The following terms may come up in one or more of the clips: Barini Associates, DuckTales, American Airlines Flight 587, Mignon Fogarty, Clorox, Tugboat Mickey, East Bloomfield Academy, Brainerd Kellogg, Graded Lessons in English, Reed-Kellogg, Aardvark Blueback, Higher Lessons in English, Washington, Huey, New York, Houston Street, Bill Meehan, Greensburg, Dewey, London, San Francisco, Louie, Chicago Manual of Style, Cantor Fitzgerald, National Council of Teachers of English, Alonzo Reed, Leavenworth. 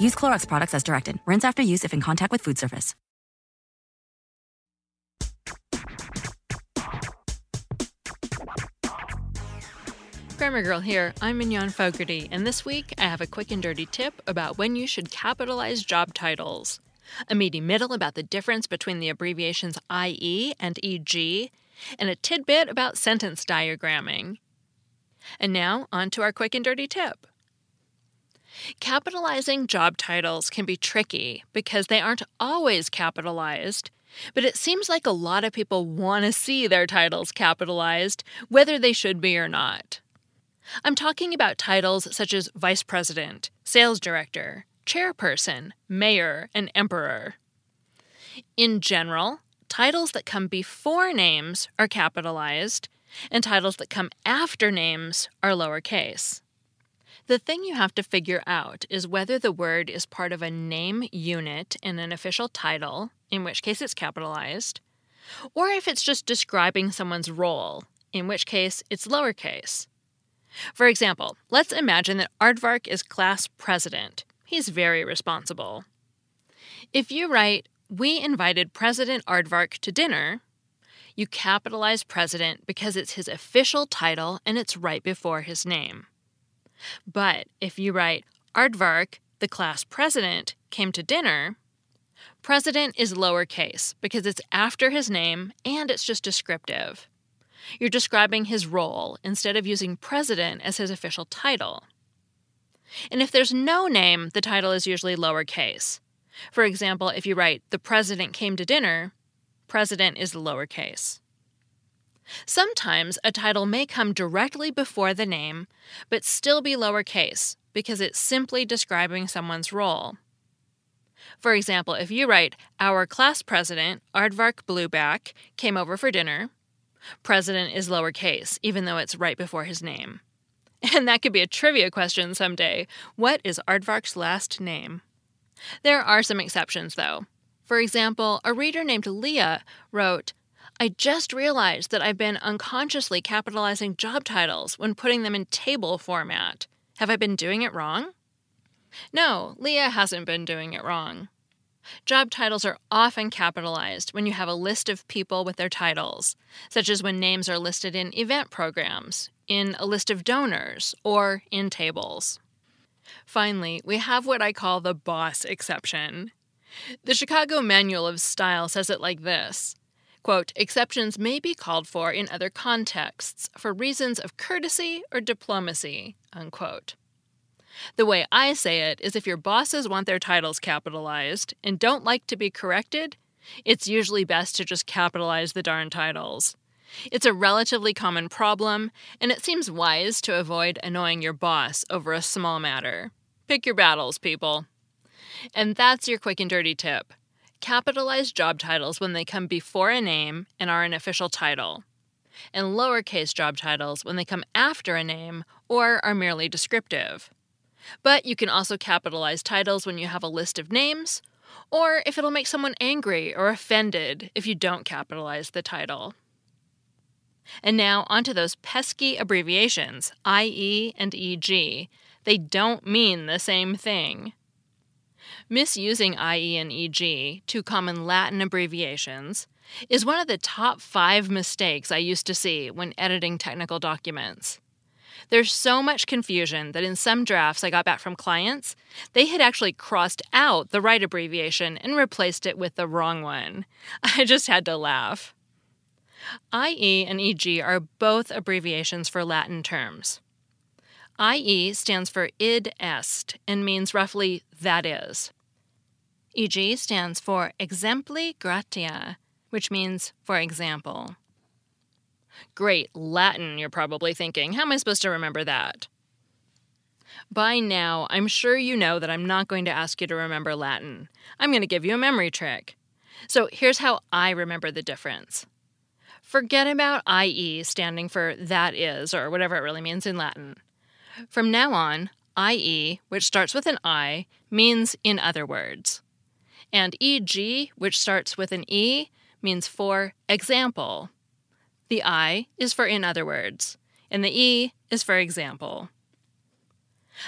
Use Clorox products as directed. Rinse after use if in contact with food surface. Grammar Girl here. I'm Mignon Fogarty, and this week I have a quick and dirty tip about when you should capitalize job titles, a meaty middle about the difference between the abbreviations IE and EG, and a tidbit about sentence diagramming. And now, on to our quick and dirty tip. Capitalizing job titles can be tricky because they aren't always capitalized, but it seems like a lot of people want to see their titles capitalized, whether they should be or not. I'm talking about titles such as Vice President, Sales Director, Chairperson, Mayor, and Emperor. In general, titles that come before names are capitalized, and titles that come after names are lowercase. The thing you have to figure out is whether the word is part of a name unit in an official title, in which case it's capitalized, or if it's just describing someone's role, in which case it's lowercase. For example, let's imagine that Aardvark is class president. He's very responsible. If you write, "We invited President Aardvark to dinner," you capitalize president because it's his official title and it's right before his name. But if you write, "Aardvark, the class president, came to dinner," president is lowercase because it's after his name and it's just descriptive. You're describing his role instead of using president as his official title. And if there's no name, the title is usually lowercase. For example, if you write, "The president came to dinner," president is lowercase. Sometimes a title may come directly before the name, but still be lowercase because it's simply describing someone's role. For example, if you write, "Our class president, Aardvark Blueback, came over for dinner," president is lowercase, even though it's right before his name. And that could be a trivia question someday. What is Aardvark's last name? There are some exceptions, though. For example, a reader named Leah wrote, "I just realized that I've been unconsciously capitalizing job titles when putting them in table format. Have I been doing it wrong?" No, Leah hasn't been doing it wrong. Job titles are often capitalized when you have a list of people with their titles, such as when names are listed in event programs, in a list of donors, or in tables. Finally, we have what I call the boss exception. The Chicago Manual of Style says it like this. Quote, "Exceptions may be called for in other contexts for reasons of courtesy or diplomacy," unquote. The way I say it is if your bosses want their titles capitalized and don't like to be corrected, it's usually best to just capitalize the darn titles. It's a relatively common problem, and it seems wise to avoid annoying your boss over a small matter. Pick your battles, people. And that's your quick and dirty tip. Capitalize job titles when they come before a name and are an official title, and lowercase job titles when they come after a name or are merely descriptive. But you can also capitalize titles when you have a list of names, or if it'll make someone angry or offended if you don't capitalize the title. And now onto those pesky abbreviations, IE and EG. They don't mean the same thing. Misusing IE and EG, two common Latin abbreviations, is one of the top 5 mistakes I used to see when editing technical documents. There's so much confusion that in some drafts I got back from clients, they had actually crossed out the right abbreviation and replaced it with the wrong one. I just had to laugh. IE and EG are both abbreviations for Latin terms. IE stands for id est and means roughly that is. EG stands for exempli gratia, which means for example. Great Latin, you're probably thinking. How am I supposed to remember that? By now, I'm sure you know that I'm not going to ask you to remember Latin. I'm going to give you a memory trick. So here's how I remember the difference. Forget about IE standing for that is or whatever it really means in Latin. From now on, IE, which starts with an I, means in other words. And EG, which starts with an E, means for example. The I is for in other words, and the E is for example.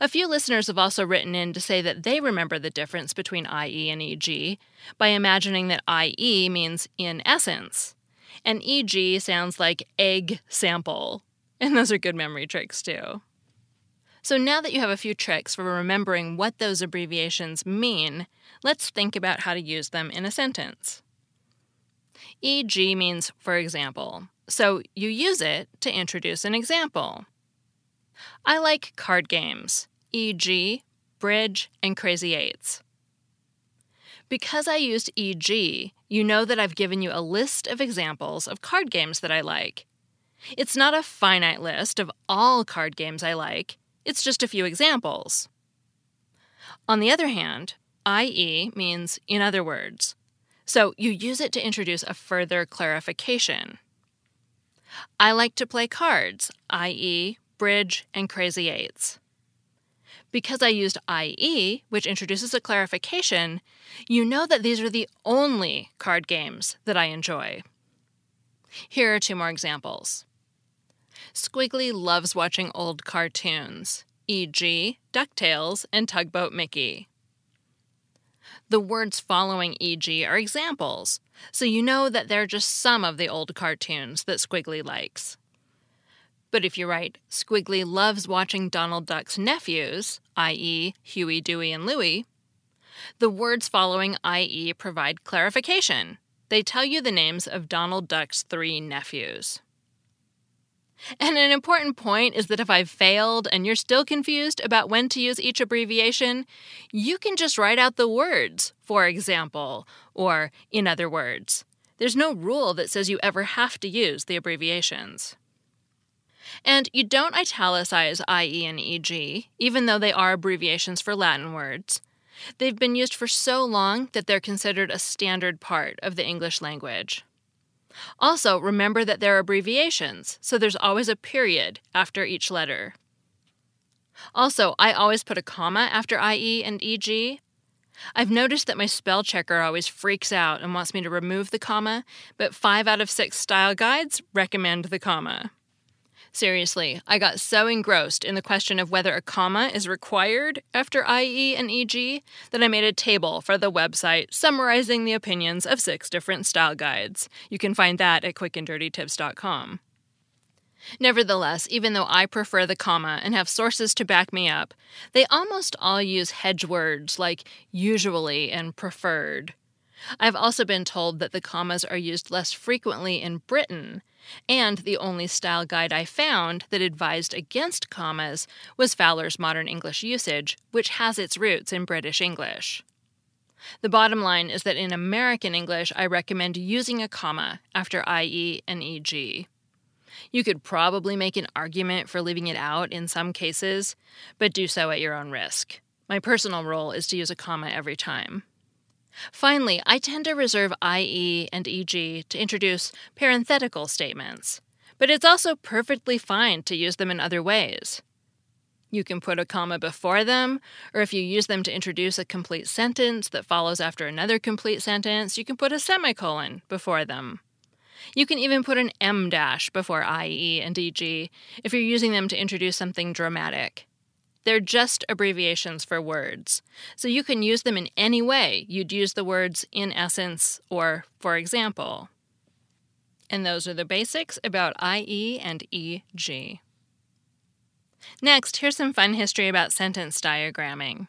A few listeners have also written in to say that they remember the difference between IE and EG by imagining that IE means in essence, and EG sounds like egg sample. And those are good memory tricks, too. So now that you have a few tricks for remembering what those abbreviations mean, let's think about how to use them in a sentence. EG means, for example, so you use it to introduce an example. I like card games, e.g., Bridge and Crazy Eights. Because I used EG, you know that I've given you a list of examples of card games that I like. It's not a finite list of all card games I like, it's just a few examples. On the other hand, IE means in other words, so you use it to introduce a further clarification. I like to play cards, i.e., Bridge and Crazy Eights. Because I used IE, which introduces a clarification, you know that these are the only card games that I enjoy. Here are two more examples. Squiggly loves watching old cartoons, e.g., DuckTales and Tugboat Mickey. The words following EG are examples, so you know that they're just some of the old cartoons that Squiggly likes. But if you write, Squiggly loves watching Donald Duck's nephews, i.e., Huey, Dewey, and Louie, the words following IE provide clarification. They tell you the names of Donald Duck's 3 nephews. And an important point is that if I've failed and you're still confused about when to use each abbreviation, you can just write out the words, for example, or in other words. There's no rule that says you ever have to use the abbreviations. And you don't italicize IE and EG, even though they are abbreviations for Latin words. They've been used for so long that they're considered a standard part of the English language. Also, remember that there are abbreviations, so there's always a period after each letter. Also, I always put a comma after IE and EG. I've noticed that my spell checker always freaks out and wants me to remove the comma, but 5 out of 6 style guides recommend the comma. Seriously, I got so engrossed in the question of whether a comma is required after IE and EG that I made a table for the website summarizing the opinions of 6 different style guides. You can find that at quickanddirtytips.com. Nevertheless, even though I prefer the comma and have sources to back me up, they almost all use hedge words like usually and preferred. I've also been told that the commas are used less frequently in Britain, and the only style guide I found that advised against commas was Fowler's Modern English Usage, which has its roots in British English. The bottom line is that in American English, I recommend using a comma after IE and EG. You could probably make an argument for leaving it out in some cases, but do so at your own risk. My personal rule is to use a comma every time. Finally, I tend to reserve IE and EG to introduce parenthetical statements, but it's also perfectly fine to use them in other ways. You can put a comma before them, or if you use them to introduce a complete sentence that follows after another complete sentence, you can put a semicolon before them. You can even put an em-dash before IE and EG if you're using them to introduce something dramatic. They're just abbreviations for words, so you can use them in any way you'd use the words in essence or for example. And those are the basics about IE and EG. Next, here's some fun history about sentence diagramming.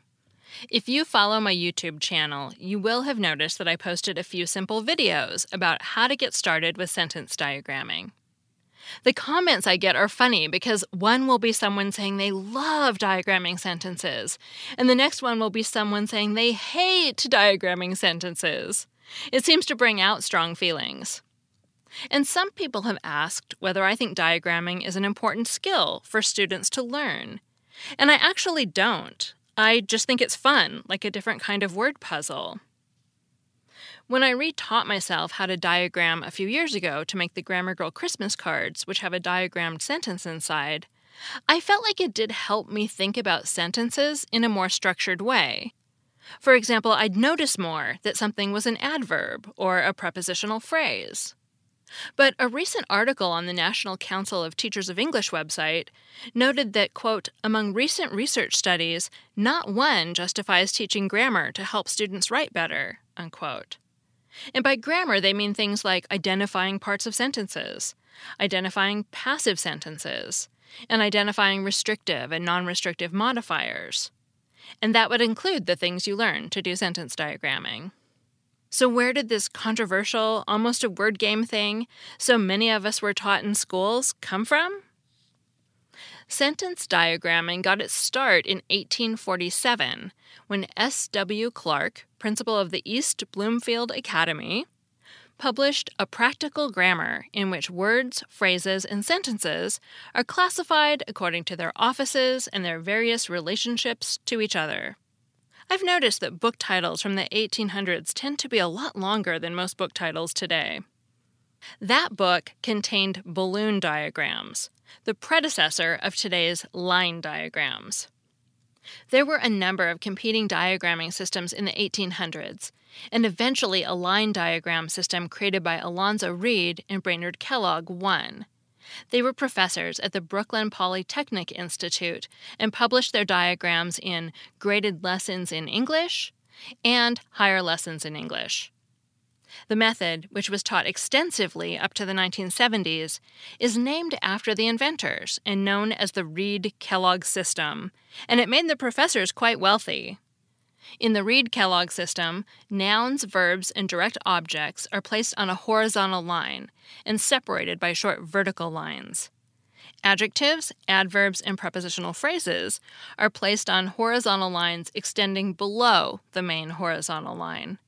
If you follow my YouTube channel, you will have noticed that I posted a few simple videos about how to get started with sentence diagramming. The comments I get are funny because one will be someone saying they love diagramming sentences, and the next one will be someone saying they hate diagramming sentences. It seems to bring out strong feelings. And some people have asked whether I think diagramming is an important skill for students to learn. And I actually don't. I just think it's fun, like a different kind of word puzzle. When I retaught myself how to diagram a few years ago to make the Grammar Girl Christmas cards, which have a diagrammed sentence inside, I felt like it did help me think about sentences in a more structured way. For example, I'd notice more that something was an adverb or a prepositional phrase. But a recent article on the National Council of Teachers of English website noted that, quote, among recent research studies, not one justifies teaching grammar to help students write better, unquote. And by grammar, they mean things like identifying parts of sentences, identifying passive sentences, and identifying restrictive and non-restrictive modifiers. And that would include the things you learn to do sentence diagramming. So where did this controversial, almost a word game thing so many of us were taught in schools come from? Sentence diagramming got its start in 1847 when S.W. Clark, principal of the East Bloomfield Academy, published A Practical Grammar in which words, phrases, and sentences are classified according to their offices and their various relationships to each other. I've noticed that book titles from the 1800s tend to be a lot longer than most book titles today. That book contained balloon diagrams, the predecessor of today's line diagrams. There were a number of competing diagramming systems in the 1800s, and eventually a line diagram system created by Alonzo Reed and Brainerd Kellogg won. They were professors at the Brooklyn Polytechnic Institute and published their diagrams in Graded Lessons in English and Higher Lessons in English. The method, which was taught extensively up to the 1970s, is named after the inventors and known as the Reed-Kellogg system, and it made the professors quite wealthy. In the Reed-Kellogg system, nouns, verbs, and direct objects are placed on a horizontal line and separated by short vertical lines. Adjectives, adverbs, and prepositional phrases are placed on horizontal lines extending below the main horizontal line.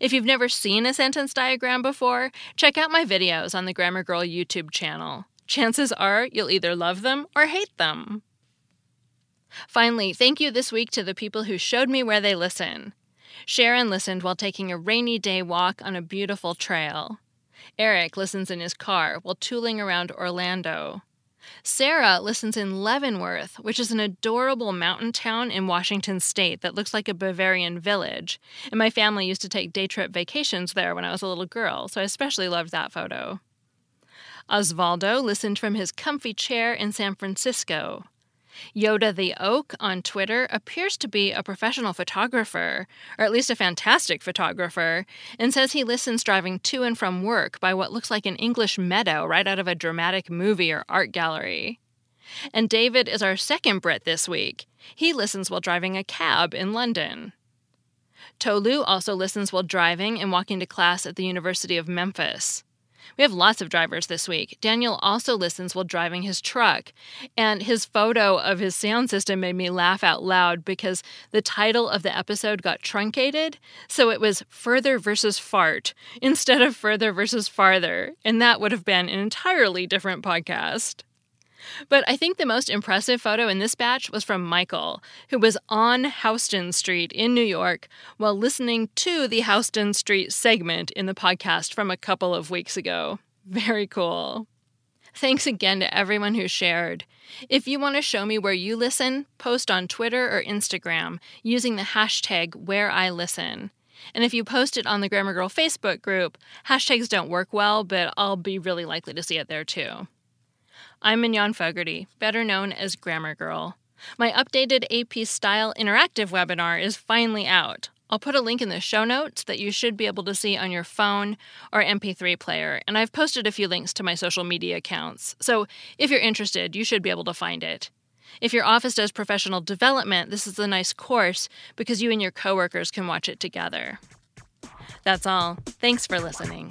If you've never seen a sentence diagram before, check out my videos on the Grammar Girl YouTube channel. Chances are you'll either love them or hate them. Finally, thank you this week to the people who showed me where they listen. Sharon listened while taking a rainy day walk on a beautiful trail. Eric listens in his car while tooling around Orlando. Sarah listens in Leavenworth, which is an adorable mountain town in Washington State that looks like a Bavarian village, and my family used to take day trip vacations there when I was a little girl, so I especially loved that photo. Osvaldo listened from his comfy chair in San Francisco. Yoda the Oak on Twitter appears to be a professional photographer, or at least a fantastic photographer, and says he listens driving to and from work by what looks like an English meadow right out of a dramatic movie or art gallery. And David is our second Brit this week. He listens while driving a cab in London. Tolu also listens while driving and walking to class at the University of Memphis. We have lots of drivers this week. Daniel also listens while driving his truck, and his photo of his sound system made me laugh out loud because the title of the episode got truncated, so it was Further versus Fart instead of Further versus Farther, and that would have been an entirely different podcast. But I think the most impressive photo in this batch was from Michael, who was on Houston Street in New York while listening to the Houston Street segment in the podcast from a couple of weeks ago. Very cool. Thanks again to everyone who shared. If you want to show me where you listen, post on Twitter or Instagram using the hashtag #WhereIListen. And if you post it on the Grammar Girl Facebook group, hashtags don't work well, but I'll be really likely to see it there too. I'm Mignon Fogarty, better known as Grammar Girl. My updated AP Style interactive webinar is finally out. I'll put a link in the show notes that you should be able to see on your phone or MP3 player, and I've posted a few links to my social media accounts, so if you're interested, you should be able to find it. If your office does professional development, this is a nice course because you and your coworkers can watch it together. That's all. Thanks for listening.